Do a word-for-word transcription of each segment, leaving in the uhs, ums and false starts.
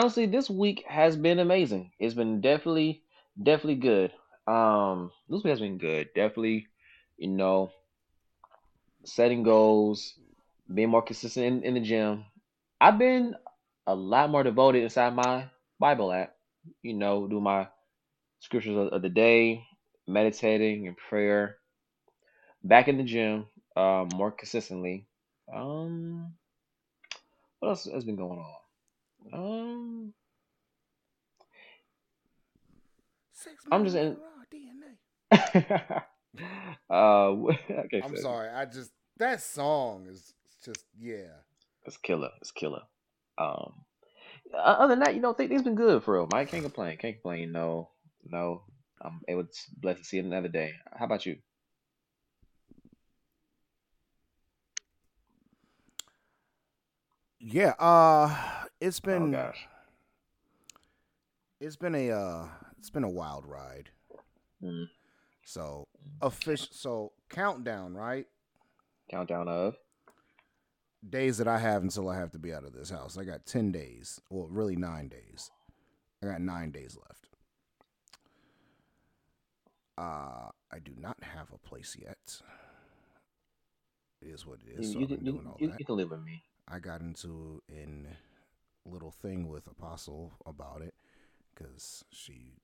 honestly, this week has been amazing. It's been definitely, definitely good. Um, this week has been good. Definitely, you know, setting goals, being more consistent in, in the gym. I've been a lot more devoted inside my Bible app. You know, do my scriptures of, of the day, meditating and prayer. Back in the gym, uh, more consistently. Um, what else has been going on? Um, I'm just in. D N A. uh, okay, I'm so. sorry. I just that song is just yeah. It's killer. It's killer. Um, other than that, you know, things been good for real. I can't complain. Can't complain. No, no. I'm able to blessed to see it another day. How about you? Yeah. Uh. It's been, oh, gosh. it's been a, uh, it's been a wild ride. Mm. So official, so countdown, right? Countdown of days that I have until I have to be out of this house. I got ten days. Well, really nine days. I got nine days left. Uh, I do not have a place yet. It is what it is. So you, I've been you, doing all you, that. You can live with me. I got into in. little thing with Apostle about it because she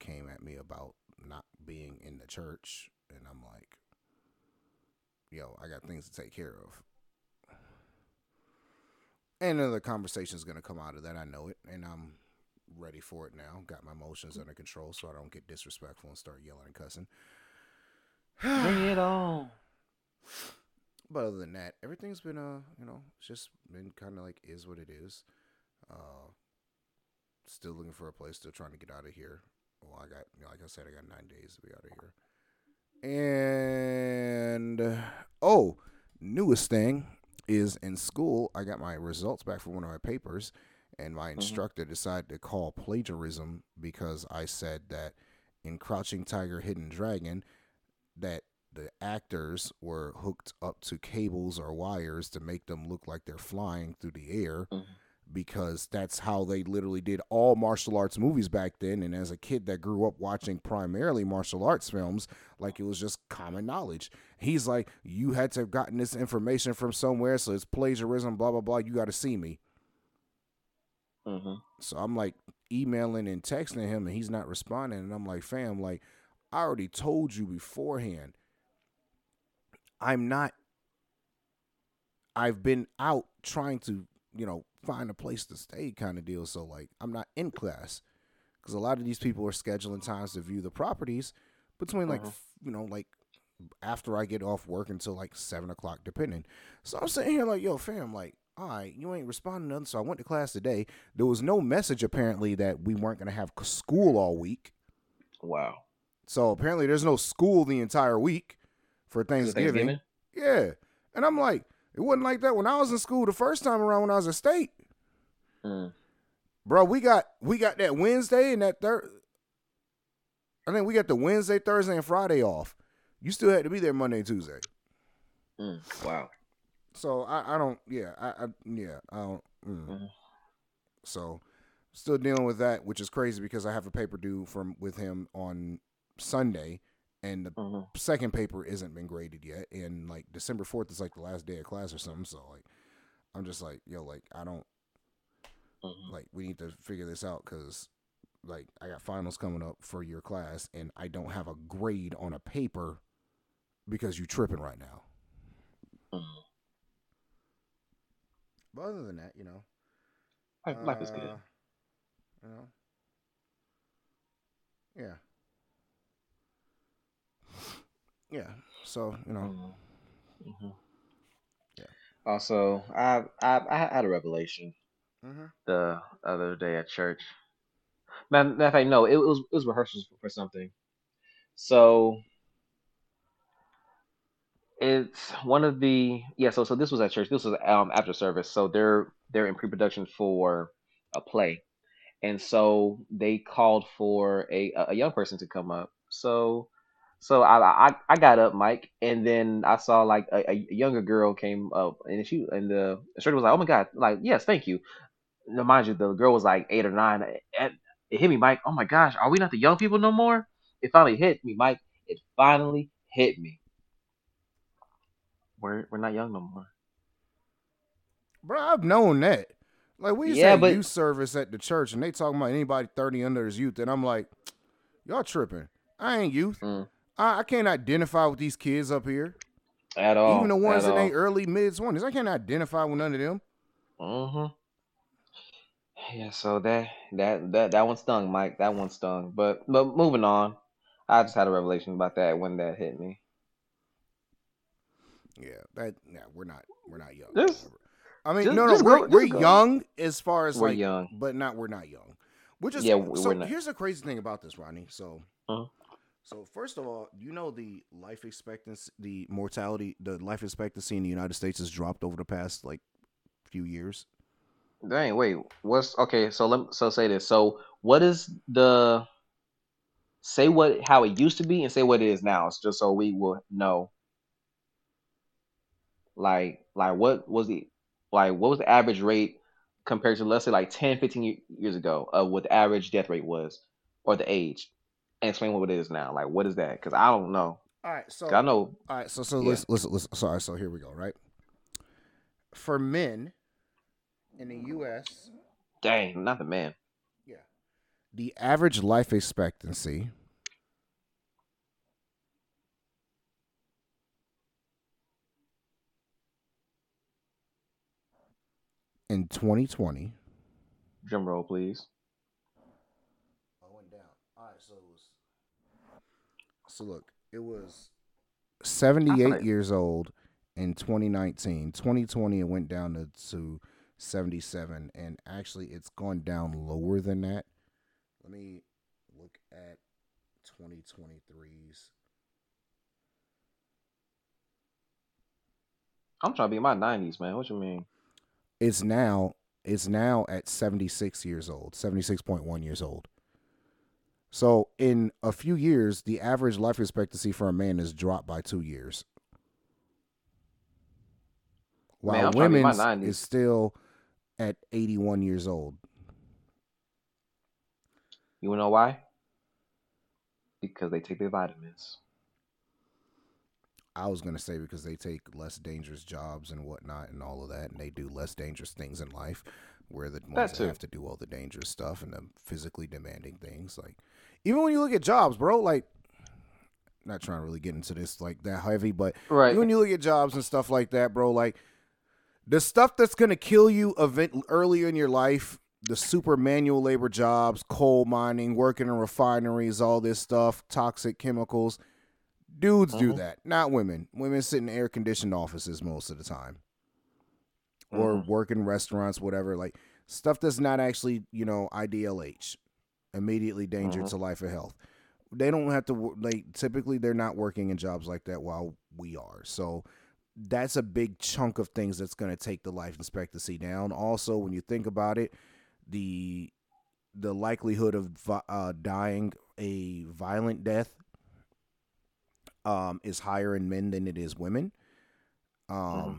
came at me about not being in the church, and I'm like, yo, I got things to take care of, and another conversation is going to come out of that. I know it, and I'm ready for it now. Got my emotions under control so I don't get disrespectful and start yelling and cussing. Bring it on. But other than that, everything's been uh you know it's just been kind of like is what it is. Uh, still looking for a place. Still trying to get out of here. Well, I got, you know, like I said, I got nine days to be out of here. And oh, newest thing is in school. I got my results back for one of my papers, and my mm-hmm. instructor decided to call plagiarism because I said that in Crouching Tiger Hidden Dragon that the actors were hooked up to cables or wires to make them look like they're flying through the air. Mm-hmm. Because that's how they literally did all martial arts movies back then. And as a kid that grew up watching primarily martial arts films, like it was just common knowledge. He's like, you had to have gotten this information from somewhere. So it's plagiarism, blah, blah, blah. You got to see me. Mm-hmm. So I'm like emailing and texting him and he's not responding. And I'm like, fam, like I already told you beforehand, I'm not, I've been out trying to, you know, find a place to stay kind of deal. So like I'm not in class because a lot of these people are scheduling times to view the properties between like uh-huh. f- you know like after I get off work until like seven o'clock, depending. So I'm sitting here like, yo fam, like, all right, you ain't responding nothing. So I went to class today. There was no message apparently that we weren't going to have school all week. Wow. So apparently there's no school the entire week for Thanksgiving, Thanksgiving? Yeah. And I'm like, it wasn't like that when I was in school the first time around when I was at state. Mm. Bro, we got we got that Wednesday and that third. I think we got the Wednesday, Thursday, and Friday off. You still had to be there Monday and Tuesday. Mm. Wow. So I, I don't yeah, I, I yeah, I don't mm. Mm. So still dealing with that, which is crazy because I have a paper due from with him on Sunday. And the mm-hmm. second paper isn't been graded yet. And like December fourth is like the last day of class or something. So like, I'm just like, yo, like, I don't mm-hmm. like, we need to figure this out. Cause like I got finals coming up for your class and I don't have a grade on a paper because you tripping right now. Mm-hmm. But other than that, you know, life uh, is good. You know? Yeah. Yeah, so you know. Mm-hmm. Yeah. Also, I I I had a revelation mm-hmm. the other day at church. Matter of fact, no, it was it was rehearsals for something. So it's one of the yeah. So so this was at church. This was um after service. So they're they're in pre-production for a play, and so they called for a a young person to come up. So. So I, I I got up, Mike, and then I saw like a, a younger girl came up, and she and the instructor was like, "Oh my God!" Like, yes, thank you. Now, mind you, the girl was like eight or nine. It hit me, Mike. Oh my gosh, are we not the young people no more? It finally hit me, Mike. It finally hit me. We're we're not young no more, bro. I've known that. Like we used yeah, to have but... youth service at the church, and they talking about anybody thirty under is youth, and I'm like, y'all tripping. I ain't youth. Mm. I, I can't identify with these kids up here at all. Even the ones that ain't early mid twenties, I can't identify with none of them. Mm-hmm. Yeah, so that that that that one stung, Mike. That one stung. But but moving on, I just had a revelation about that when that hit me. Yeah, that yeah, we're not we're not young. This, I mean, just, no, no, we're go, we're go. young as far as we're like, young. but not we're not young. We're just yeah, we're so not. Here's the crazy thing about this, Ronnie. So, uh-huh. so first of all, you know the life expectancy, the mortality, the life expectancy in the United States has dropped over the past like few years. Dang, wait, what's okay? So let so say this. So what is the say what how it used to be and say what it is now? It's just so we will know. Like, like what was the like what was the average rate compared to let's say like ten, fifteen years ago of what the average death rate was or the age, and explain what it is now. Like, what is that? Because I don't know. All right, so I know. All right, so so yeah. listen, listen, listen. Sorry, so here we go. Right, for men in the U S Dang, not the man. Yeah, the average life expectancy. In twenty twenty, drum roll, please. I went down. All right, so it was. So look, it was seventy-eight like... years old in twenty nineteen. twenty twenty, it went down to, to seventy-seven, and actually, it's gone down lower than that. Let me look at twenty twenty-three's. I'm trying to be in my nineties, man. What you mean? It's now it's now at seventy-six years old, seventy-six point one years old. So in a few years, the average life expectancy for a man is dropped by two years. While women's is still at eighty-one years old. You know why? Because they take their vitamins. I was going to say because they take less dangerous jobs and whatnot and all of that, and they do less dangerous things in life. We're the ones that have to do all the dangerous stuff and the physically demanding things. Like, even when you look at jobs, bro, like, not trying to really get into this like that heavy, but right. even when you look at jobs and stuff like that, bro, like, the stuff that's going to kill you event- earlier in your life, the super manual labor jobs, coal mining, working in refineries, all this stuff, toxic chemicals. Dudes mm-hmm. do that, not women. Women sit in air-conditioned offices most of the time, mm-hmm. or work in restaurants, whatever. Like stuff that's not actually, you know, I D L H, immediately danger mm-hmm. to life or health. They don't have to. Like typically, they're not working in jobs like that while we are. So that's a big chunk of things that's going to take the life expectancy down. Also, when you think about it, the the likelihood of uh, dying a violent death. Um, is higher in men than it is women. Um, mm-hmm.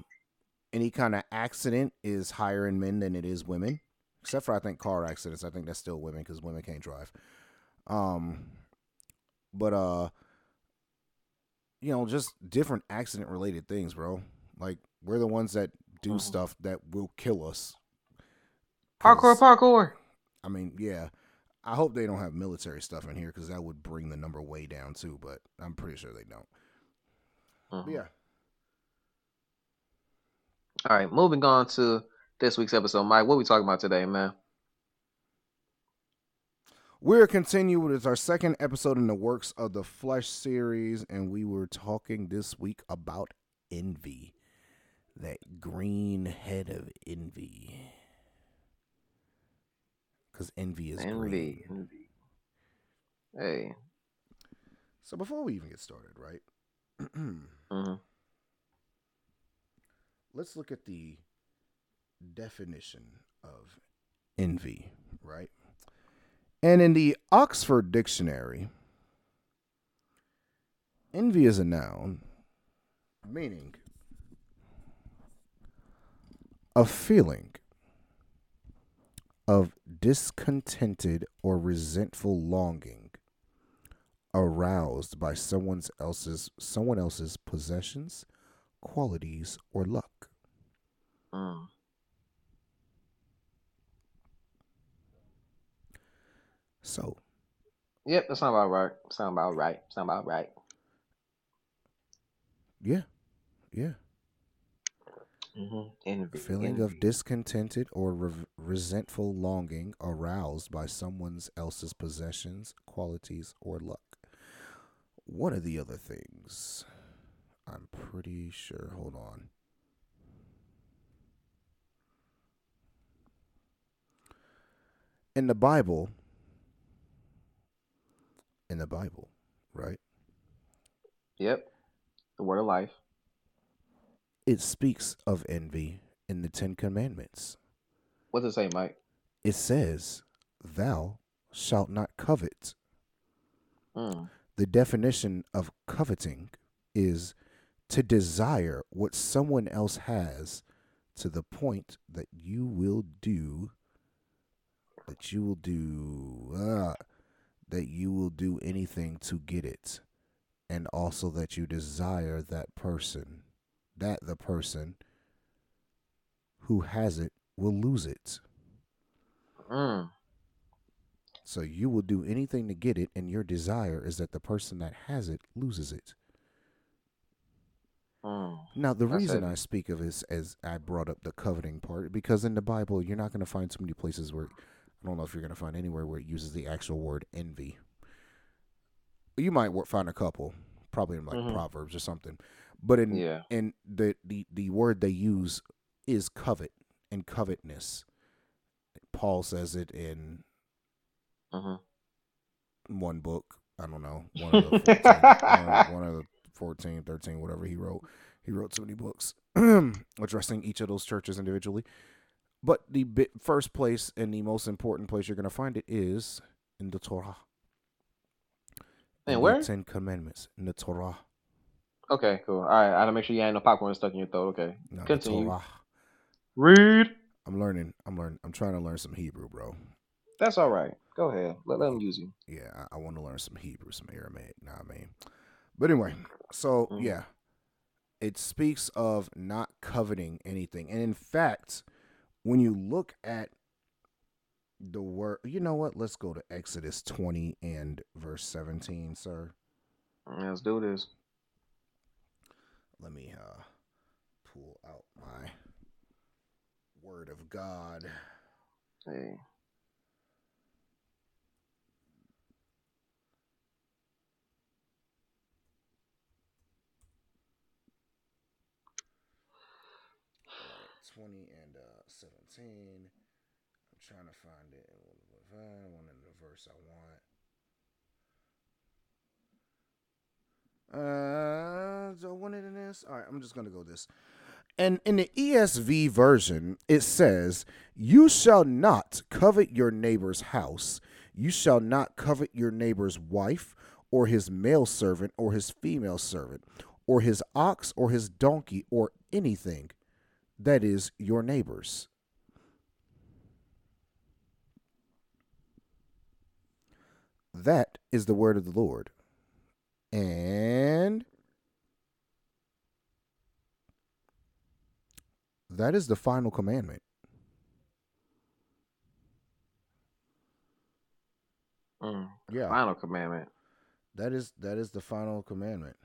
Any kind of accident is higher in men than it is women, except for I think car accidents. I think that's still women because women can't drive. Um, but uh, you know, just different accident-related things, bro. Like we're the ones that do mm-hmm. stuff that will kill us. Parkour, parkour. I mean, yeah. I hope they don't have military stuff in here because that would bring the number way down too, but I'm pretty sure they don't. Mm-hmm. Yeah. All right, moving on to this week's episode. Mike, what are we talking about today, man? We're continuing with our second episode in the Works of the Flesh series, and we were talking this week about envy. That green head of envy. Because envy is envy. Green. Envy. Hey. So before we even get started, right? mm-hmm. Let's look at the definition of envy, right? And in the Oxford Dictionary, envy is a noun meaning a feeling of discontented or resentful longing aroused by someone else's someone else's possessions, qualities, or luck. Mm. So. Yep, that sounds about right. Sound about right. Sound about right. Yeah, yeah. Mm-hmm. Envy. Feeling Envy. Of discontented or re- resentful longing aroused by someone else's possessions, qualities, or luck. One of the other things, I'm pretty sure. Hold on. In the Bible, in the Bible, right? Yep. The word of life. It speaks of envy in the Ten Commandments. What does it say, Mike? It says, thou shalt not covet. Mm. The definition of coveting is to desire what someone else has to the point that you will do, that you will do, uh, that you will do anything to get it. And also that you desire that person. That the person who has it will lose it. Mm. So you will do anything to get it, and your desire is that the person that has it loses it. Mm. Now, the That's reason it. I speak of this as I brought up the coveting part, because in the Bible, you're not going to find so many places where, I don't know if you're going to find anywhere where it uses the actual word envy. You might find a couple, probably in like mm-hmm. Proverbs or something. But in yeah. in the, the, the word they use is covet and covetousness. Paul says it in uh-huh. one book. I don't know. One of the fourteen, uh, one of the fourteen, thirteen, whatever he wrote. He wrote so many books addressing each of those churches individually. But the bi- first place and the most important place you're going to find it is in the Torah. And in where? The Ten Commandments, in the Torah. Okay, cool. All right, I gotta make sure you ain't no popcorn stuck in your throat. Okay, no, continue. Read. I'm learning. I'm learning. I'm trying to learn some Hebrew, bro. That's all right. Go ahead. Let them use you. Yeah, I, I want to learn some Hebrew, some Aramaic. Know what I mean? But anyway, so mm-hmm. yeah, it speaks of not coveting anything, and in fact, when you look at the word, you know what? Let's go to Exodus twenty and verse seventeen, sir. Let's do this. Let me uh, pull out my word of God. Hey. twenty and uh, seventeen. I'm trying to find it. One in the verse I want. Uh, do I want it in this? All right, I'm just going to go this. And in the E S V version, it says, you shall not covet your neighbor's house. You shall not covet your neighbor's wife or his male servant or his female servant or his ox or his donkey or anything that is your neighbor's. That is the word of the Lord. And that is the final commandment. Mm, yeah. Final commandment. That is that is the final commandment.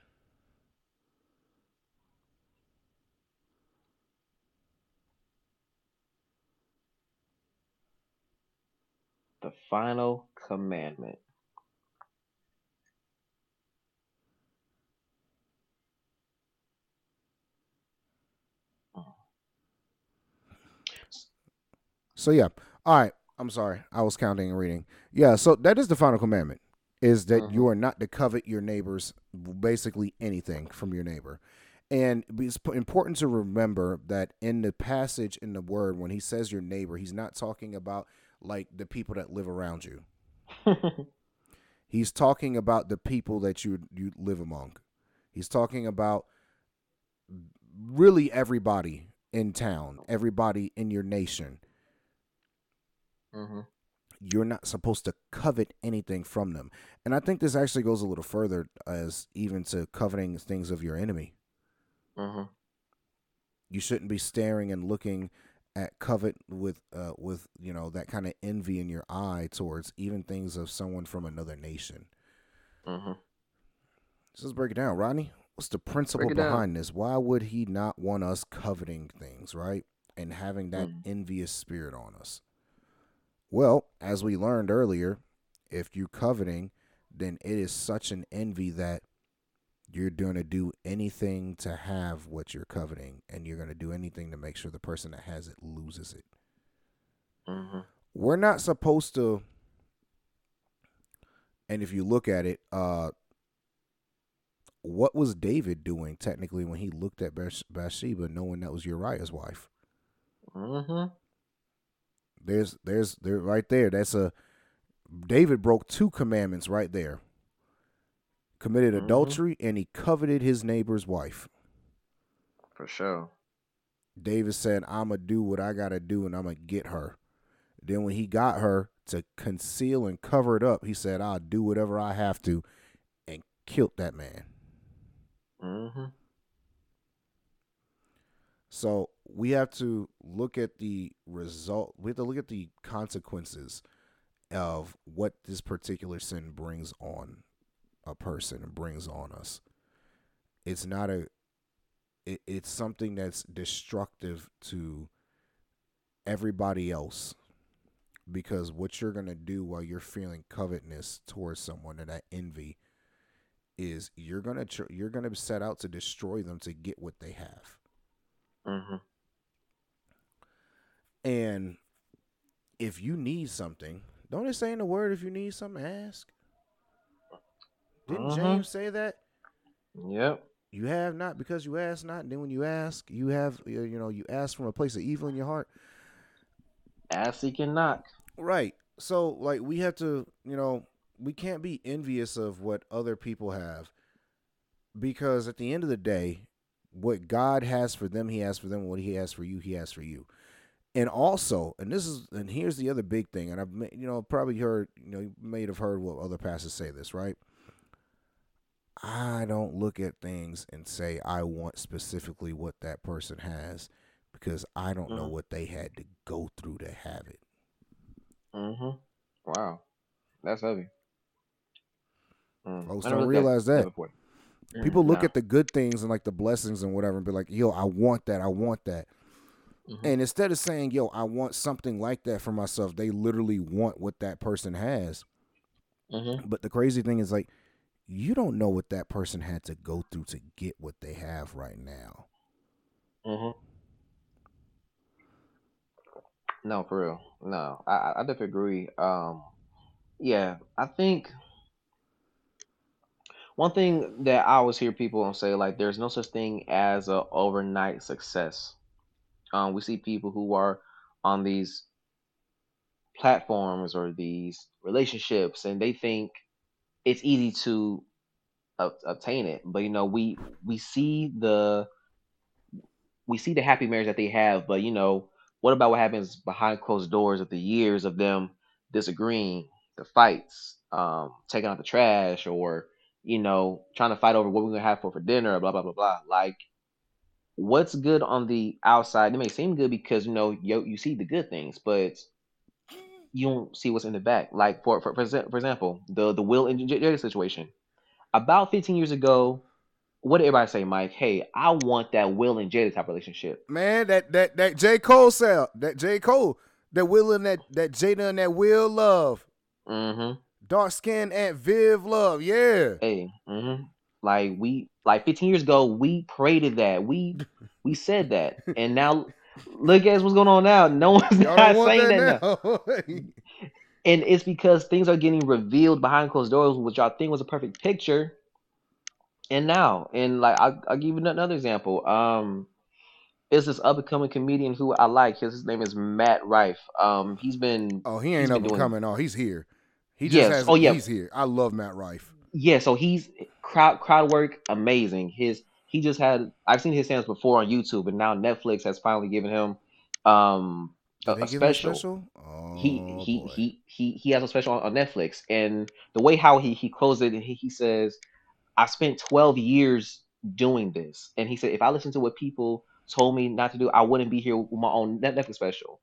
The final commandment. So, yeah. All right. I'm sorry. I was counting and reading. Yeah. So that is the final commandment, is that mm-hmm. you are not to covet your neighbor's, basically anything from your neighbor. And it's important to remember that in the passage in the word, when he says your neighbor, he's not talking about like the people that live around you. He's talking about the people that you, you live among. He's talking about really everybody in town, everybody in your nation. Mm-hmm. You're not supposed to covet anything from them. And I think this actually goes a little further as even to coveting things of your enemy. Mm-hmm. You shouldn't be staring and looking at covet with, uh, with, you know, that kind of envy in your eye towards even things of someone from another nation. Mm-hmm. So let's break it down, Rodney. What's the principle behind down. this? Why would he not want us coveting things, right? And having that mm. envious spirit on us? Well, as we learned earlier, if you're coveting, then it is such an envy that you're going to do anything to have what you're coveting, and you're going to do anything to make sure the person that has it loses it. Mm-hmm. We're not supposed to, and if you look at it, uh, what was David doing technically when he looked at Bathsheba, knowing that was Uriah's wife? Mm-hmm. There's, there's, there right there. That's a, David broke two commandments right there. Committed mm-hmm. adultery, and he coveted his neighbor's wife. For sure. David said, I'm going to do what I got to do, and I'm going to get her. Then when he got her, to conceal and cover it up, he said, I'll do whatever I have to, and killed that man. Mm-hmm. So we have to look at the result. We have to look at the consequences of what this particular sin brings on a person and brings on us. It's not a, it, it's something that's destructive to everybody else, because what you're going to do while you're feeling covetousness towards someone and that envy is you're going to, tr- you're going to set out to destroy them to get what they have. Mm-hmm. And if you need something, don't it say in the word, if you need something, ask? Didn't uh-huh. James say that? Yep. You have not because you ask not. And then when you ask, you have, you know, you ask from a place of evil in your heart. Ask, seek, and knock. Right. So, like, we have to, you know, we can't be envious of what other people have, because at the end of the day, what God has for them, he has for them. What he has for you, he has for you. And also, and this is, and here's the other big thing. And I've, you know, probably heard, you know, you may have heard what other pastors say this, right? I don't look at things and say, I want specifically what that person has, because I don't mm-hmm. know what they had to go through to have it. Mm-hmm. Wow. That's heavy. Mm. Folks I don't realize that. that. People look no. at the good things and like the blessings and whatever and be like, yo, I want that. I want that. Mm-hmm. And instead of saying, yo, I want something like that for myself, they literally want what that person has. Mm-hmm. But the crazy thing is, like, you don't know what that person had to go through to get what they have right now. Mm-hmm. No, for real. No, I, I definitely agree. Um, yeah, I think... One thing that I always hear people say, like, there's no such thing as an overnight success. Um, we see people who are on these platforms or these relationships, and they think it's easy to uh, obtain it. But, you know, we we see the we see the happy marriage that they have. But, you know, what about what happens behind closed doors of the years of them disagreeing, the fights, um, taking out the trash, or you know, trying to fight over what we're going to have for, for dinner, blah, blah, blah, blah. Like, what's good on the outside, it may seem good because, you know, you, you see the good things, but you don't see what's in the back. Like, for for, for, for example, the, the Will and Jada situation. About fifteen years ago, what did everybody say, Mike? Hey, I want that Will and Jada type relationship. Man, that that that J. Cole sound, that J. Cole, that Will and that, that Jada and that Will love. Mm-hmm. Dark skin and Viv love, yeah. Hey, mm-hmm. like we, like fifteen years ago, we prated that, we, we said that, and now look at what's going on now. No one's Y'all not saying that, that now. now. And it's because things are getting revealed behind closed doors, which I think was a perfect picture. And now, and like I, I'll give you another example. Um, it's this up and coming comedian who I like. His, his name is Matt Rife. Um, he's been oh he ain't up and coming. Oh, he's here. He just yes. has, oh, yeah. he's here. I love Matt Rife. Yeah, so he's crowd crowd work amazing. His he just had I've seen his stands before on YouTube, and now Netflix has finally given him um Do they a, a give special. Him a special? Oh, he he, boy. he he he has a special on, on Netflix, and the way how he he closed it, he, he says, "I spent twelve years doing this," and he said, "If I listened to what people told me not to do, I wouldn't be here with my own Netflix special."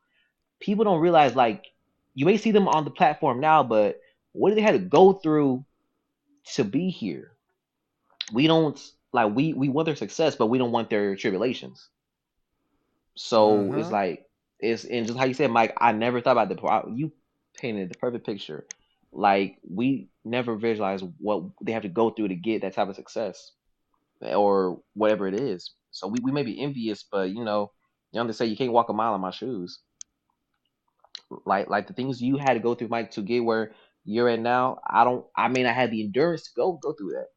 People don't realize, like, you may see them on the platform now, but what did they have to go through to be here? We don't like we we want their success, but we don't want their tribulations. So uh-huh. it's like. It's, and just how you said, Mike, I never thought about the you painted the perfect picture. Like, we never visualize what they have to go through to get that type of success or whatever it is. So we, we may be envious, but, you know, you know they say you can't walk a mile in my shoes. Like like the things you had to go through, Mike, to get where you're at now, I don't I may not have the endurance to go go through that.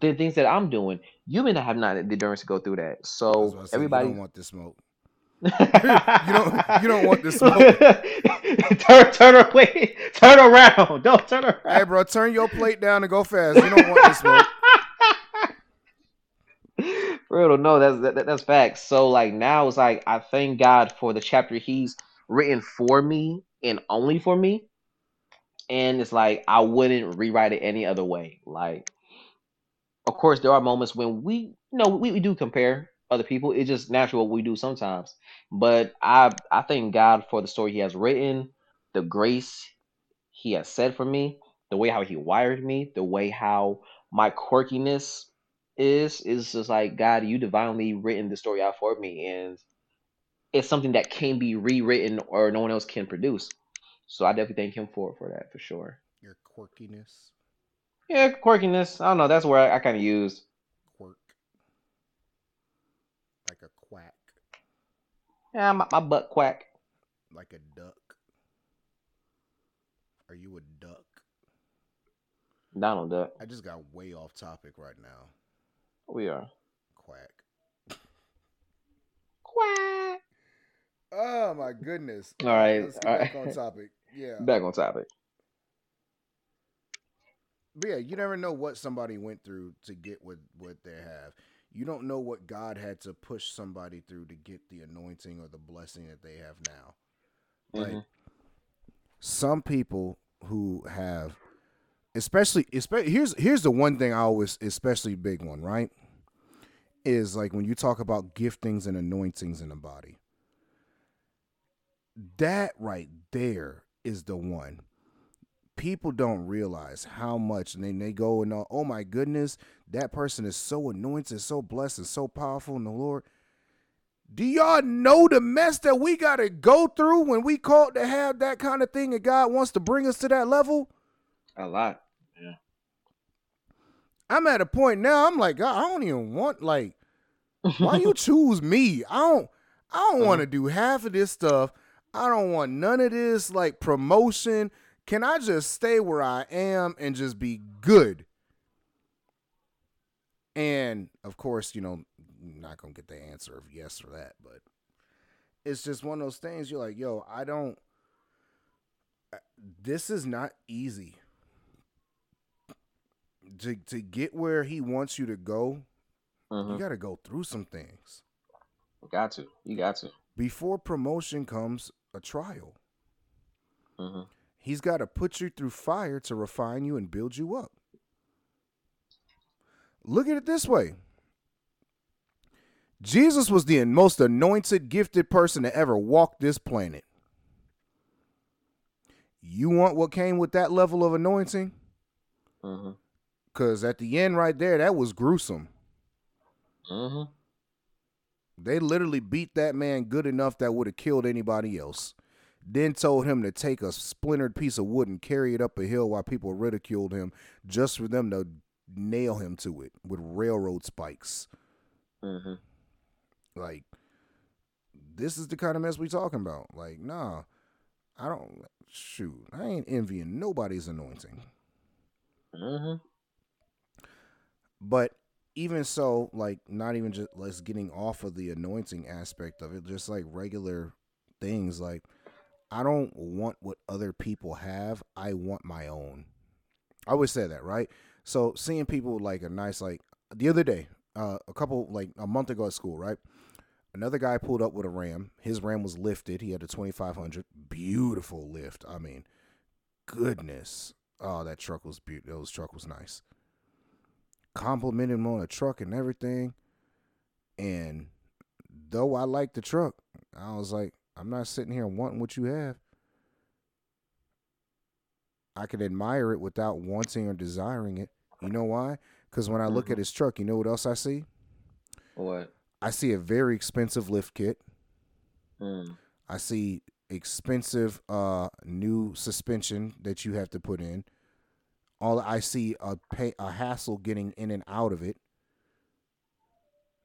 The things that I'm doing, you may not have not the endurance to go through that. So I said, everybody, you don't want the smoke. you don't. You don't want this smoke. turn, turn away. Turn around. Don't turn around. Hey, bro, turn your plate down and go fast. You don't want this smoke. For real, no, that's that, that's facts. So, like, now it's like I thank God for the chapter He's written for me and only for me, and it's like I wouldn't rewrite it any other way. Like, of course, there are moments when we, you know, we, we do compare other people. It's just natural what we do sometimes, but I I thank God for the story He has written, the grace He has set for me, the way how He wired me, the way how my quirkiness is is just like, God, you divinely written the story out for me, and it's something that can be rewritten or no one else can produce. So I definitely thank Him for for that, for sure. Your quirkiness, yeah, quirkiness. I don't know. That's where I, I kind of used. Like a quack. Yeah, my, my butt quack. Like a duck. Are you a duck? Donald Duck. I just got way off topic right now. We are. Quack. Quack. Oh, my goodness. All right. Let's get All back right. on topic. Yeah. Back on topic. But yeah, you never know what somebody went through to get what, what they have. You don't know what God had to push somebody through to get the anointing or the blessing that they have now. Mm-hmm. Like, some people who have, especially, especially here's here's the one thing I always, especially big one, right? Is like when you talk about giftings and anointings in the body. That right there is the one. People don't realize how much, and then they go and all, oh my goodness, that person is so anointed, so blessed, and so powerful in the Lord. Do y'all know the mess that we got to go through when we called to have that kind of thing, and God wants to bring us to that level? A lot, yeah. I'm at a point now, I'm like, God, I don't even want, like, why you choose me? I don't, I don't uh-huh. want to do half of this stuff. I don't want none of this, like, promotion. Can I just stay where I am and just be good? And, of course, you know, you're not going to get the answer of yes or that, but it's just one of those things you're like, yo, I don't, this is not easy. To, to get where He wants you to go, mm-hmm. you got to go through some things. You got to. You got to. Before promotion comes a trial. Mm-hmm. He's got to put you through fire to refine you and build you up. Look at it this way. Jesus was the most anointed, gifted person to ever walk this planet. You want what came with that level of anointing? Mm-hmm. Because at the end right there, that was gruesome. Mm-hmm. They literally beat that man good enough that would have killed anybody else. Then told him to take a splintered piece of wood and carry it up a hill while people ridiculed him just for them to nail him to it with railroad spikes. Mm-hmm. Like, this is the kind of mess we talking about. Like, nah, I don't, shoot, I ain't envying nobody's anointing. Mm-hmm. But even so, like, not even just let's getting off of the anointing aspect of it, just like regular things like, I don't want what other people have. I want my own. I always say that, right? So seeing people like a nice, like the other day, uh, a couple, like a month ago at school, right? Another guy pulled up with a ram. His ram was lifted. He had a twenty-five hundred. Beautiful lift. I mean, goodness. Oh, that truck was beautiful. Those truck was nice. Complimented him on a truck and everything. And though I liked the truck, I was like, I'm not sitting here wanting what you have. I can admire it without wanting or desiring it. You know why? Because when I look mm-hmm. at his truck, you know what else I see? What? I see a very expensive lift kit. Mm. I see expensive uh, new suspension that you have to put in. All I see a pay, a hassle getting in and out of it.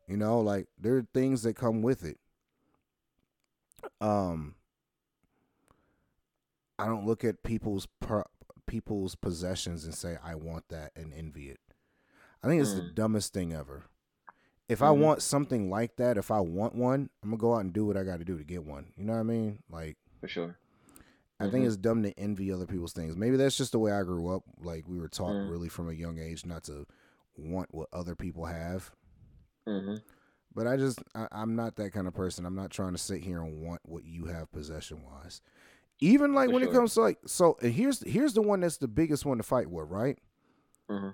You know, like there are things that come with it. Um, I don't look at people's per, people's possessions and say I want that and envy it. I think it's mm. the dumbest thing ever. If mm. I want something like that, if I want one, I'm gonna go out and do what I got to do to get one. You know what I mean? Like for sure. I mm-hmm. think it's dumb to envy other people's things. Maybe that's just the way I grew up. Like we were taught mm. really from a young age not to want what other people have. Mm-hmm. But I just, I, I'm not that kind of person. I'm not trying to sit here and want what you have possession wise. Even like For when sure. it comes to like, so here's, here's the one that's the biggest one to fight with, right? Mm-hmm.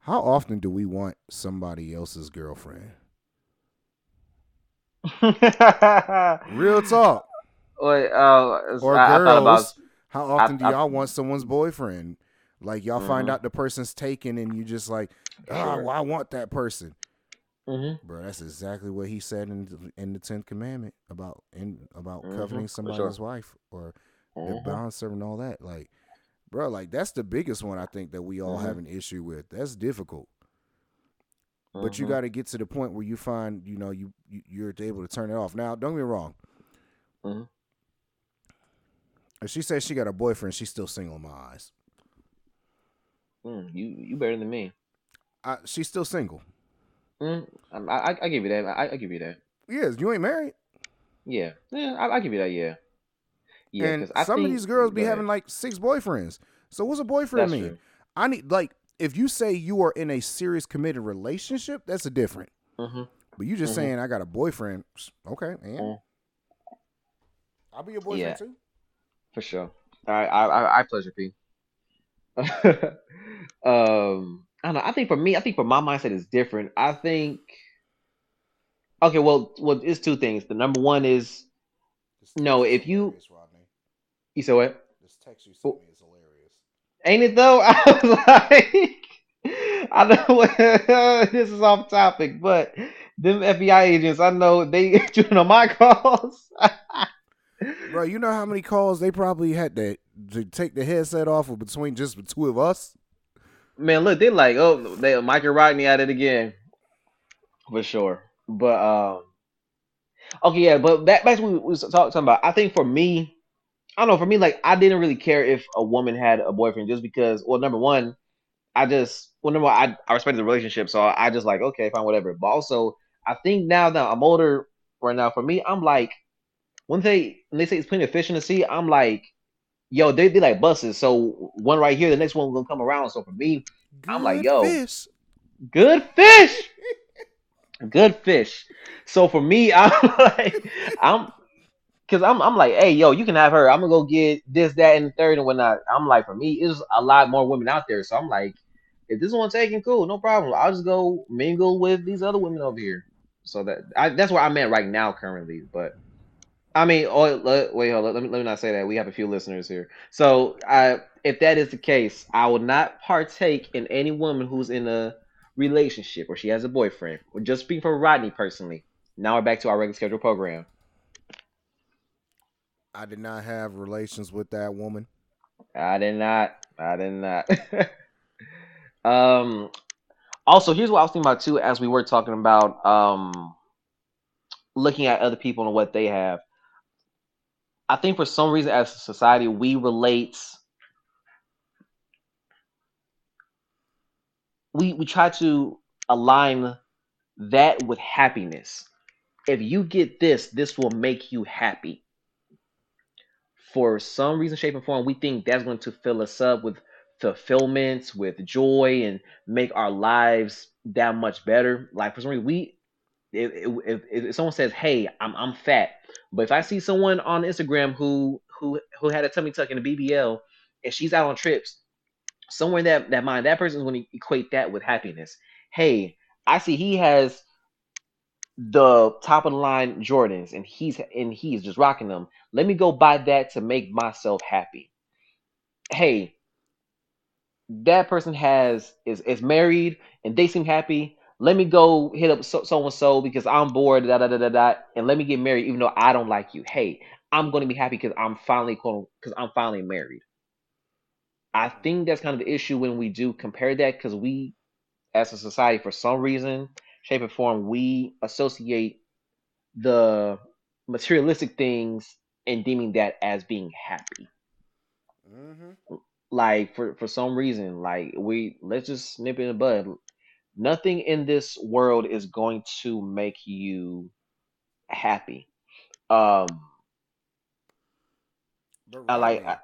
How often do we want somebody else's girlfriend? Real talk. Wait, uh, or I, girls, I about, how often I, do y'all I, want someone's boyfriend? Like y'all mm-hmm. find out the person's taken and you just like, oh, sure. well, I want that person. Mm-hmm. Bro, that's exactly what he said in the, in the Tenth Commandment about in, about mm-hmm. coveting somebody's sure. wife or mm-hmm. their bond servant and all that. Like, bro, like that's the biggest one I think that we all mm-hmm. have an issue with. That's difficult, mm-hmm. but you got to get to the point where you find you know you, you you're able to turn it off. Now, don't get me wrong. Mm-hmm. If she says she got a boyfriend, she's still single in my eyes. Mm, you you better than me. I, she's still single. Mm, I, I I give you that. I, I give you that. Yes, you ain't married. Yeah, yeah, I, I give you that. Yeah, yeah. And I some think, of these girls be having like six boyfriends. So what's a boyfriend that's mean? True. I need like if you say you are in a serious committed relationship, that's a different. Mm-hmm. But you just mm-hmm. saying I got a boyfriend. Okay, and mm. I'll be your boyfriend yeah. too. For sure. All right, I I, I pleasure P. um. I don't know. I think for me, I think for my mindset is different. I think, okay, well, well, it's two things. The number one is, no, if you, you said what? This text you sent me is hilarious. Ain't it though? I was like, I know this is off topic, but them F B I agents, I know they doing on my calls. Bro, you know how many calls they probably had to, to take the headset off of between just the two of us? Man, look, they like, oh, they Mike and Rodney at it again, for sure. But um, okay, yeah, but that, that's what we was talking about. I think for me, I don't know. For me, like, I didn't really care if a woman had a boyfriend, just because. Well, number one, I just, well, number one, I I respected the relationship, so I just like, okay, fine, whatever. But also, I think now that I'm older, right now, for me, I'm like, when they when they say it's plenty of fish in the sea, I'm like. Yo, they they like buses. So one right here, the next one will come around. So for me, good I'm like, yo, fish. good fish, good fish. So for me, I'm like, I'm, cause I'm I'm like, hey, yo, you can have her. I'm gonna go get this, that, and the third and whatnot. I'm like, for me, there's a lot more women out there. So I'm like, if this one's taken, cool, no problem. I'll just go mingle with these other women over here. So that I, that's where I'm at right now, currently, but. I mean, oh, let, wait, hold on. Let me, let me not say that. We have a few listeners here. So I, if that is the case, I will not partake in any woman who's in a relationship or she has a boyfriend. Or just speaking for Rodney personally. Now we're back to our regular schedule program. I did not have relations with that woman. I did not. I did not. um. Also, here's what I was thinking about, too, as we were talking about um, looking at other people and what they have. I think for some reason, as a society, we relate. We we try to align that with happiness. If you get this, this will make you happy. For some reason, shape, and form, we think that's going to fill us up with fulfillment, with joy, and make our lives that much better. Like for some reason, we if, if, if someone says, hey, I'm I'm fat, but if I see someone on Instagram who who who had a tummy tuck in the B B L and she's out on trips, somewhere in that, that mind, that person's going to equate that with happiness. Hey, I see he has the top of the line Jordans and he's and he's just rocking them. Let me go buy that to make myself happy. Hey, that person has is is married and they seem happy. Let me go hit up so, so and so because I'm bored, da, da da da da, and let me get married even though I don't like you. Hey, I'm going to be happy because I'm finally because I'm finally married. I think that's kind of the issue when we do compare that, because we, as a society, for some reason, shape or form, we associate the materialistic things and deeming that as being happy. Mm-hmm. Like for, for some reason, like we let's just snip it in the bud. Nothing in this world is going to make you happy. Um, but really, I like. I,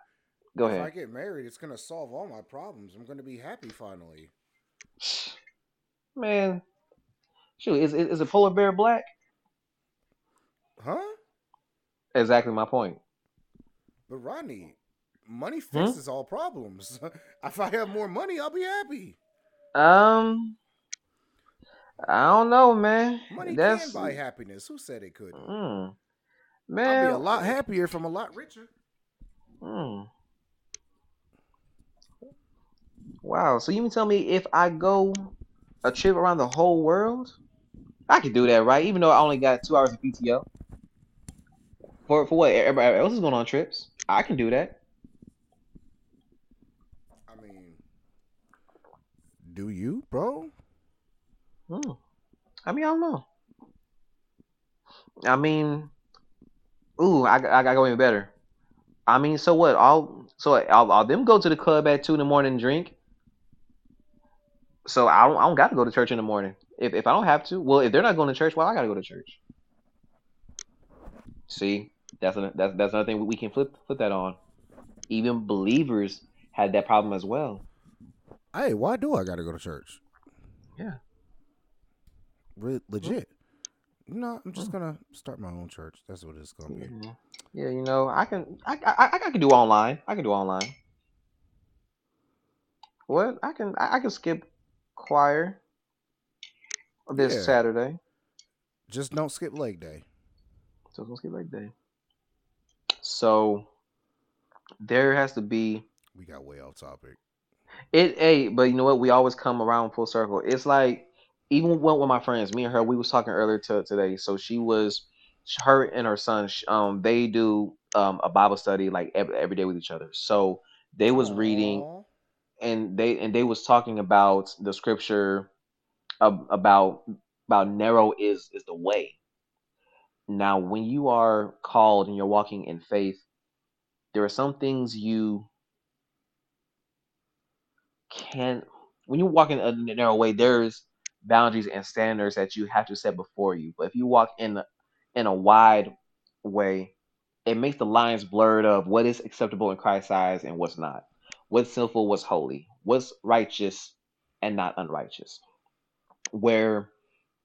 go if ahead. If I get married, it's gonna solve all my problems. I'm gonna be happy finally. Man, shoot, is is a polar bear black? Huh? Exactly my point. But Rodney, money fixes hmm? all problems. If I have more money, I'll be happy. Um, I don't know, man. Money That's... can buy happiness. Who said it couldn't? Mm. Man, I'll be a lot happier from a lot richer. Hmm. Wow. So you mean tell me if I go a trip around the whole world, I could do that, right? Even though I only got two hours of P T O. For for what? Everybody else is going on trips. I can do that. I mean, do you, bro? Hmm. I mean, I don't know. I mean, ooh, I, I gotta go even better. I mean, so what? I'll so I'll, I'll them go to the club at two in the morning and drink. So I don't I don't got to go to church in the morning if if I don't have to. Well, if they're not going to church, well, I got to go to church. See, that's an, that's that's another thing we can flip flip that on. Even believers had that problem as well. Hey, why do I got to go to church? Yeah, Re- legit. Mm-hmm. No, I'm just mm-hmm. gonna start my own church. That's what it's gonna be. Mm-hmm. Yeah, you know, I can, I, I, I can do online. I can do online. What? I can, I, I can skip choir this yeah. Saturday. Just don't skip leg day. Just don't skip leg day. So there has to be. We got way off topic. It, hey, but you know what? We always come around full circle. It's like even when with my friends, me and her, we was talking earlier to, today. So she was. Her and her son, um, they do um a Bible study like every, every day with each other. So they was Aww. reading, and they and they was talking about the scripture ab- about about narrow is is the way. Now, when you are called and you're walking in faith, there are some things you can't. When you walk in a narrow way, there's boundaries and standards that you have to set before you. But if you walk in the in a wide way, it makes the lines blurred of what is acceptable in Christ's eyes and what's not, what's sinful, what's holy, what's righteous and not unrighteous, where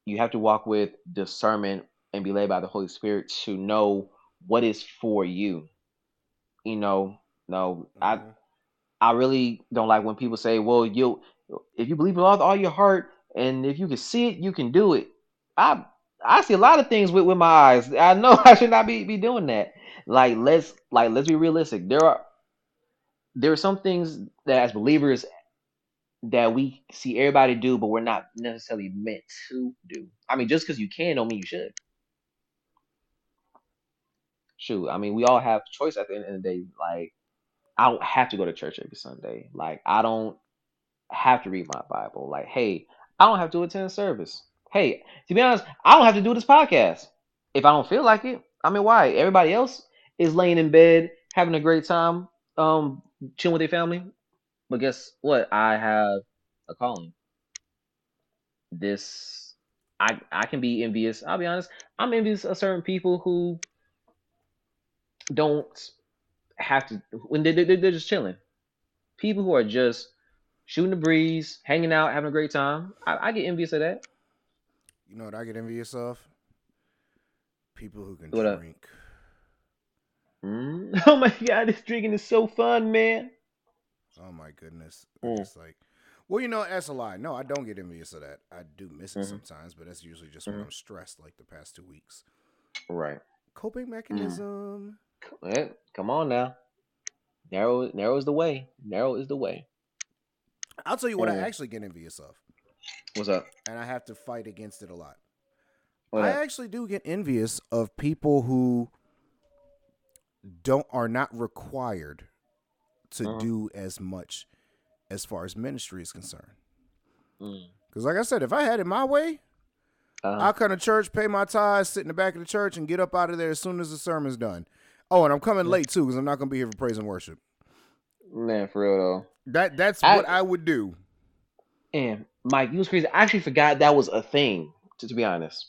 you have to walk with discernment and be led by the Holy Spirit to know what is for you. You know, no, I, I really don't like when people say, well, you, if you believe in all, all your heart and if you can see it, you can do it. I, I see a lot of things with, with my eyes. I know I should not be, be doing that. Like let's like let's be realistic. There are there are some things that as believers that we see everybody do, but we're not necessarily meant to do. I mean, just because you can don't mean you should. Shoot, I mean, we all have choice at the end of the day. Like, I don't have to go to church every Sunday. Like, I don't have to read my Bible. Like, hey, I don't have to attend service. Hey, to be honest, I don't have to do this podcast if I don't feel like it. I mean, why? Everybody else is laying in bed, having a great time, um, chilling with their family. But guess what? I have a calling. This, I I can be envious. I'll be honest. I'm envious of certain people who don't have to, when they, they, they're just chilling. People who are just shooting the breeze, hanging out, having a great time. I, I get envious of that. You know what I get envious of? People who can what drink. Mm. Oh my God, this drinking is so fun, man. Oh my goodness. Mm. It's like, well, you know, that's a lie. No, I don't get envious of that. I do miss it mm-hmm. sometimes, but that's usually just mm-hmm. when I'm stressed, like the past two weeks. Right. Coping mechanism. Mm. Come on now. Narrow, narrow is the way. Narrow is the way. I'll tell you what mm. I actually get envious of. What's up? And I have to fight against it a lot. What I up? actually do get envious of people who don't are not required to mm. do as much as far as ministry is concerned. Because mm. like I said, if I had it my way, uh-huh. I'll come to church, pay my tithes, sit in the back of the church, and get up out of there as soon as the sermon's done. Oh, and I'm coming mm. late, too, because I'm not going to be here for praise and worship. Man, for real, though. That, that's I, what I would do. And, Mike, you was crazy. I actually forgot that was a thing, to, to be honest.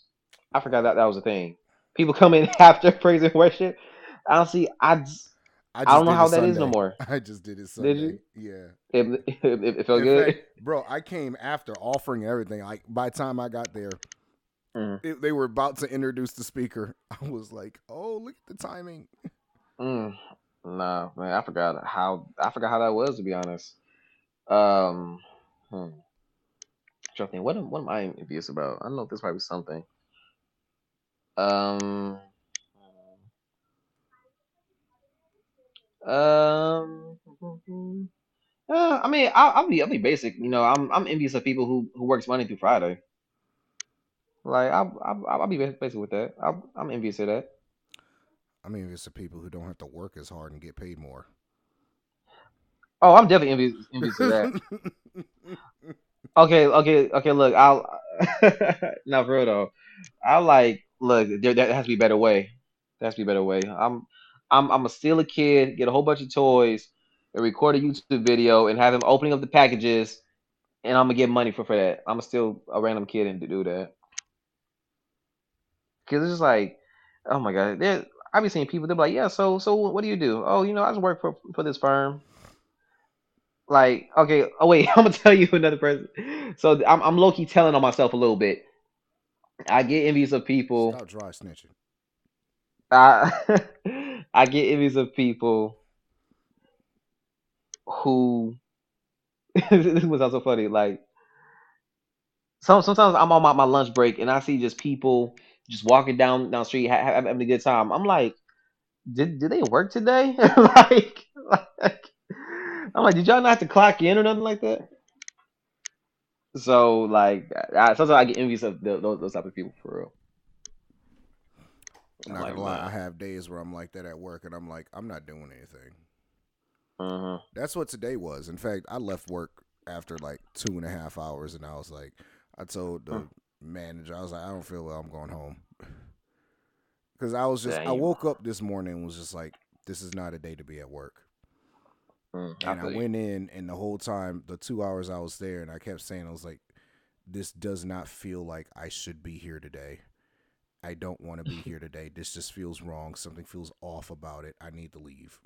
I forgot that that was a thing. People come in after praise and worship. Honestly, I just, I, just I don't know how that Sunday. is no more. I just did it Sunday. Did you? Yeah. It, it, it felt in good? Fact, bro, I came after offering everything. Like, by the time I got there, mm. it, they were about to introduce the speaker. I was like, oh, look at the timing. Mm. Nah, man, I forgot how I forgot how that was, to be honest. Um, hmm. Think, what am what am I envious about? I don't know if this might be something. Um, um, uh, I mean, I'll, I'll be I'll be basic. You know, I'm I'm envious of people who, who works Monday through Friday. Like I I'll, I'll, I'll be basic with that. I'll, I'm envious of that. I'm envious of people who don't have to work as hard and get paid more. Oh, I'm definitely envious, envious of that. Okay, okay, okay. Look, I'll not for real though. I like look. There, that has to be a better way. That has to be a better way. I'm, I'm, I'm a steal a kid, get a whole bunch of toys, and record a YouTube video, and have him opening up the packages, and I'm gonna get money for, for that. I'm still a random kid and to do that. Cause it's just like, oh my God, there. I be seeing people. They're like, yeah. So, so what do you do? Oh, you know, I just work for for this firm. Like, okay, oh wait, I'm gonna tell you another person. So I'm, I'm low key telling on myself a little bit. I get envious of people. Stop dry snitching. I I get envious of people who. This was also funny. Like, some sometimes I'm on my, my lunch break and I see just people just walking down down the street having, having a good time. I'm like, did did they work today? like, like. I'm like, did y'all not have to clock in or nothing like that? So, like, I, sometimes I get envious of the, those, those type of people, for real. I'm not like, gonna lie, I have days where I'm like that at work, and I'm like, I'm not doing anything. Uh-huh. That's what today was. In fact, I left work after, like, two and a half hours, and I was like, I told the huh. manager, I was like, I don't feel well, I'm going home. Because I was just, Damn. I woke up this morning and was just like, this is not a day to be at work. Mm, and I, I went in, and the whole time, the two hours I was there, and I kept saying, I was like, this does not feel like I should be here today. I don't want to be here today. This just feels wrong. Something feels off about it. I need to leave.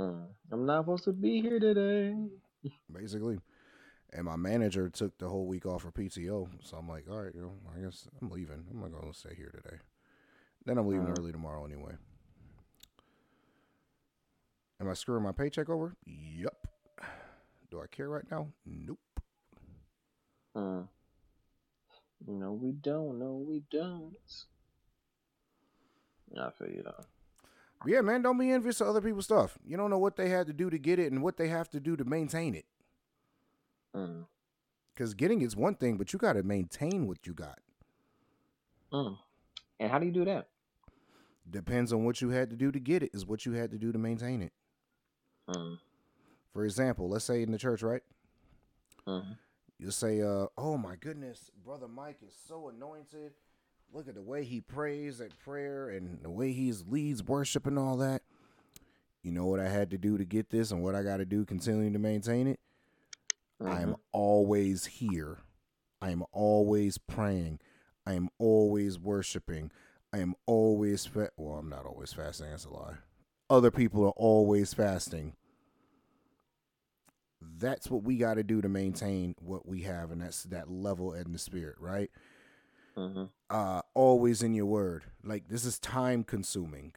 Mm, I'm not supposed to be here today. Basically. And my manager took the whole week off for P T O. So I'm like, all right, you know, I guess I'm leaving. I'm not going to stay here today. Then I'm leaving mm. early tomorrow anyway. Am I screwing my paycheck over? Yup. Do I care right now? Nope. Mm. No, we don't. No, we don't. I feel you though. Yeah, man, don't be envious of other people's stuff. You don't know what they had to do to get it and what they have to do to maintain it. Mm. Because getting is one thing, but you got to maintain what you got. Mm. And how do you do that? Depends on what you had to do to get it is what you had to do to maintain it. Mm. For example, let's say in the church, right? Mm-hmm. You'll say, uh, oh my goodness, Brother Mike is so anointed. Look at the way he prays at prayer and the way he leads worship and all that. You know what I had to do to get this and what I got to do continuing to maintain it? Mm-hmm. I am always here. I am always praying. I am always worshiping. I am always fa- well, I'm not always fasting, that's a lie. Other people are always fasting. That's what we got to do to maintain what we have, and that's that level in the spirit, right? mm-hmm. uh, always in your word. Like, this is time consuming.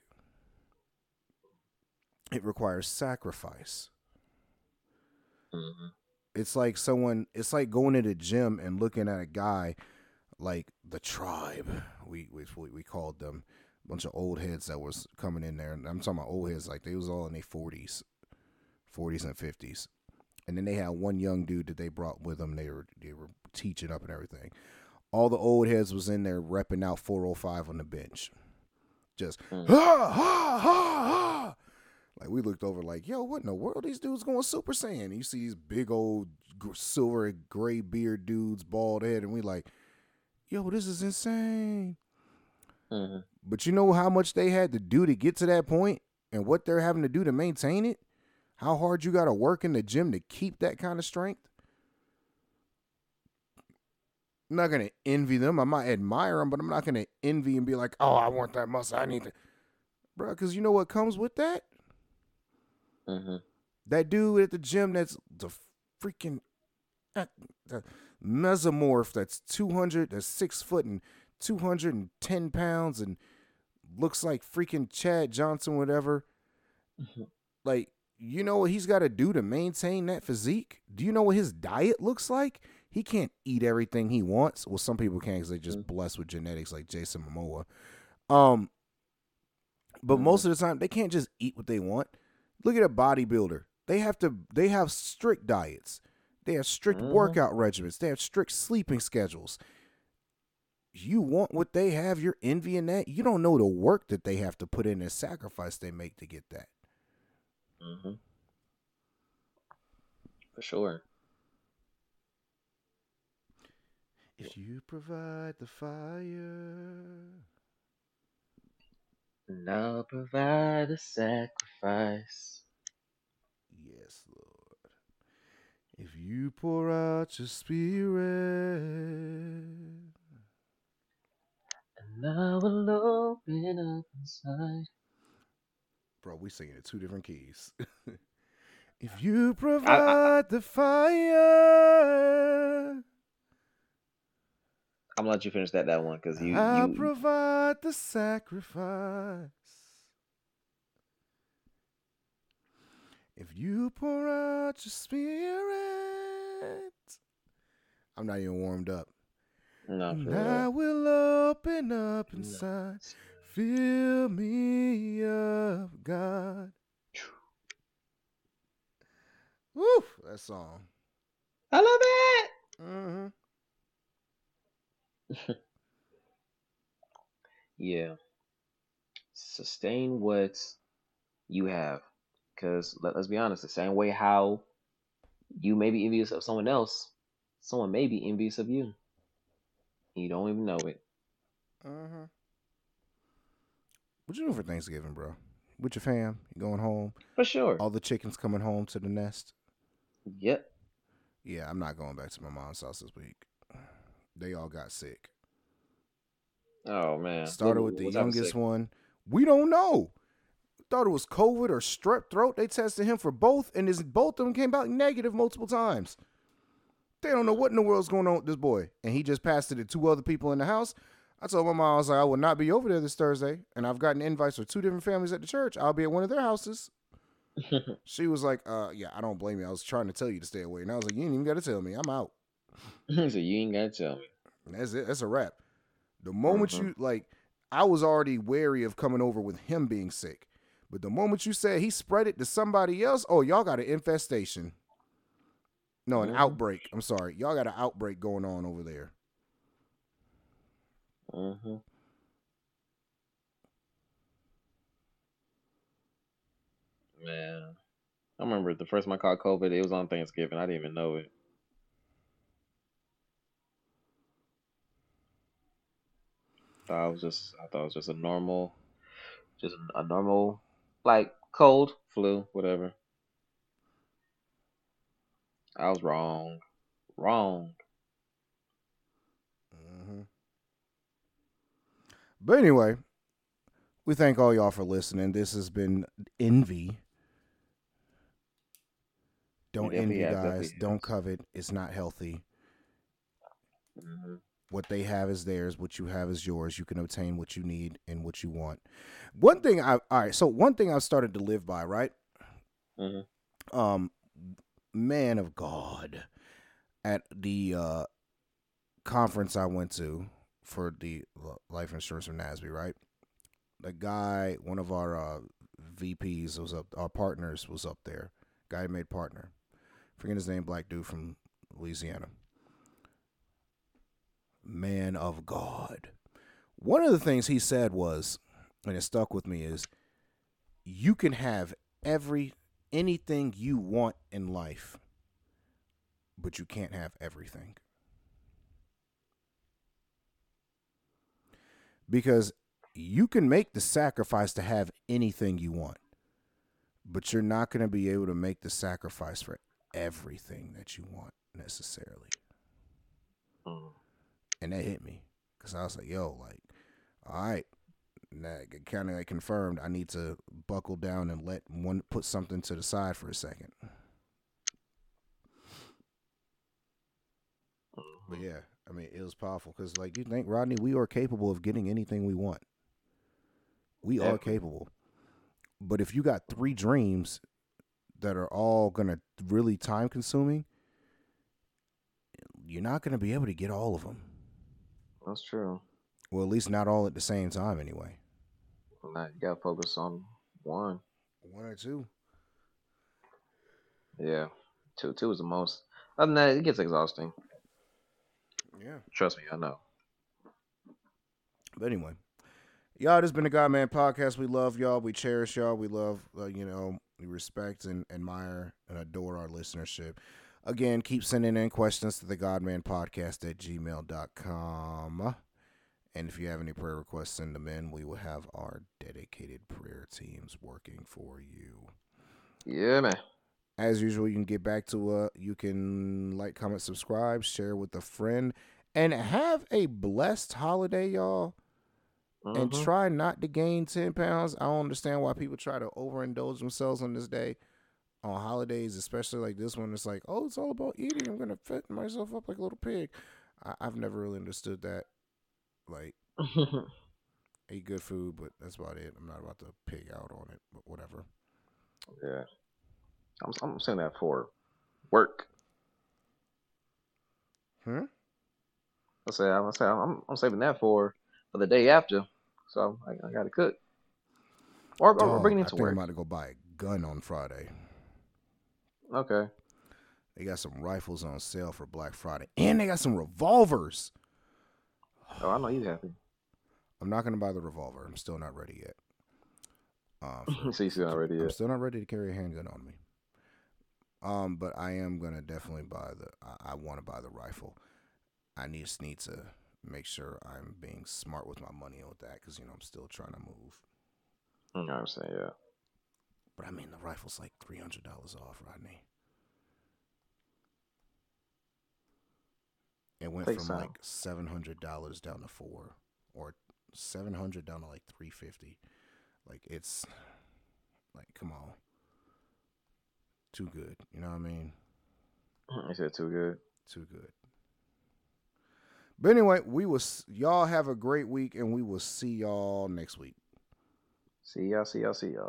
It requires sacrifice. Mm-hmm. It's like someone, it's like going to the gym and looking at a guy like the tribe, we we we called them, a bunch of old heads that was coming in there. And I'm talking about old heads, like they was all in their forties, forties and fifties. And then they had one young dude that they brought with them. They were, they were teaching up and everything. All the old heads was in there repping out four oh five on the bench. Just, mm. ah, ah, ah, ah. Like, we looked over like, yo, what in the world? These dudes going Super Saiyan. And you see these big old silver gray beard dudes, bald head. And we like, yo, this is insane. Mm-hmm. But you know how much they had to do to get to that point and what they're having to do to maintain it? How hard you got to work in the gym to keep that kind of strength? I'm not going to envy them. I might admire them, but I'm not going to envy and be like, oh, I want that muscle. I need to. Bro, because you know what comes with that? Mm-hmm. That dude at the gym that's the freaking uh, the mesomorph that's two hundred, that's six foot and two hundred ten pounds and looks like freaking Chad Johnson, whatever. Mm-hmm. Like, you know what he's got to do to maintain that physique? Do you know what his diet looks like? He can't eat everything he wants. Well, some people can because they're just blessed with genetics like Jason Momoa. Um, but most of the time, they can't just eat what they want. Look at a bodybuilder. They have to. They have strict diets. They have strict workout regimens. They have strict sleeping schedules. You want what they have. You're envying that. You don't know the work that they have to put in and sacrifice they make to get that. Mm-hmm. For sure. If you provide the fire, and I'll provide the sacrifice. Yes, Lord. If you pour out your spirit, and I will open up inside. Bro, we singing in two different keys. If you provide I, I, the fire, I'm gonna let you finish that that one because you. I you, provide the sacrifice. If you pour out your spirit, I'm not even warmed up. Not and I will open up inside. No. Fill me up, God. Woo, that song. I love it. Mm-hmm. Yeah. Sustain what you have. Because let, let's be honest, the same way how you may be envious of someone else, someone may be envious of you. You don't even know it. Mm-hmm. What you doing for Thanksgiving, bro? With your fam? You going home? For sure. All the chickens coming home to the nest? Yep. Yeah, I'm not going back to my mom's house this week. They all got sick. Oh, man. Started what, with the youngest one. We don't know. Thought it was COVID or strep throat. They tested him for both, and his, both of them came out negative multiple times. They don't know what in the world's going on with this boy. And he just passed it to two other people in the house. I told my mom, I was like, I will not be over there this Thursday, and I've gotten invites for two different families at the church. I'll be at one of their houses. She was like, uh, yeah, I don't blame you. I was trying to tell you to stay away. And I was like, you ain't even got to tell me. I'm out. So you ain't got to tell me. And that's it. That's a wrap. The moment uh-huh. you, like, I was already wary of coming over with him being sick. But the moment you said he spread it to somebody else, oh, y'all got an infestation. No, an mm-hmm. outbreak. I'm sorry. Y'all got an outbreak going on over there. Mm-hmm. Man, I remember the first time I caught COVID, it was on Thanksgiving. I didn't even know it. I was just, I thought it was just a normal, just a normal, like cold, flu, whatever. I was wrong, wrong. But anyway, we thank all y'all for listening. This has been Envy. Don't envy, guys. Don't covet. It's not healthy. Mm-hmm. What they have is theirs. What you have is yours. You can obtain what you need and what you want. One thing I, all right. So one thing I've started to live by, right? Mm-hmm. Um, man of God, at the uh, conference I went to for the life insurance of Nasby, right? The guy, one of our uh, V Ps was up, our partners was up there. Guy made partner. Forget his name, black dude from Louisiana. Man of God. One of the things he said was, and it stuck with me, is you can have every anything you want in life, but you can't have everything. Because you can make the sacrifice to have anything you want, but you're not going to be able to make the sacrifice for everything that you want necessarily. Mm. And that hit me because I was like, yo, like, all right. And that kind of like confirmed I need to buckle down and let one put something to the side for a second. But yeah, I mean, it was powerful because, like, you think, Rodney, we are capable of getting anything we want. We are capable. But if you got three dreams that are all going to really time consuming, you're not going to be able to get all of them. That's true. Well, at least not all at the same time anyway. Nah, you got to focus on one. One or two. Yeah. Two, two is the most. Other than that, it gets exhausting. Yeah. Trust me, I know. But anyway. Y'all, this has been the God Man Podcast. We love y'all. We cherish y'all. We love, uh, you know, we respect and admire and adore our listenership. Again, keep sending in questions to the godmanpodcast at gmail dot com. And if you have any prayer requests, send them in. We will have our dedicated prayer teams working for you. Yeah, man. As usual, you can get back to, uh, you can like, comment, subscribe, share with a friend, and have a blessed holiday, y'all. Mm-hmm. And try not to gain ten pounds. I don't understand why people try to overindulge themselves on this day. On holidays, especially like this one, it's like, oh, it's all about eating. I'm going to fit myself up like a little pig. I- I've never really understood that. Like, eat good food, but that's about it. I'm not about to pig out on it, but whatever. Yeah. I'm, I'm saying that for work. Hmm? I say, I'm, I'm, I'm saving that for, for the day after. So I, I got to cook. Or, or oh, bring it to I work. I'm about to go buy a gun on Friday. Okay. They got some rifles on sale for Black Friday. And they got some revolvers. Oh, I know you happy. I'm not going to buy the revolver. I'm still not ready yet. Uh, for, so you're still not ready yet. I'm still not ready to carry a handgun on me. Um, but I am going to definitely buy the, I, I want to buy the rifle. I need, just need to make sure I'm being smart with my money on that because, you know, I'm still trying to move. You know what I'm saying, yeah. But I mean, the rifle's like three hundred dollars off, Rodney. It went from so. like seven hundred dollars down to four or seven hundred dollars down to like three hundred fifty dollars. Like, it's like, come on. Too good. You know what I mean? I said too good. Too good. But anyway, we will, y'all have a great week and we will see y'all next week. See y'all, see y'all, see y'all.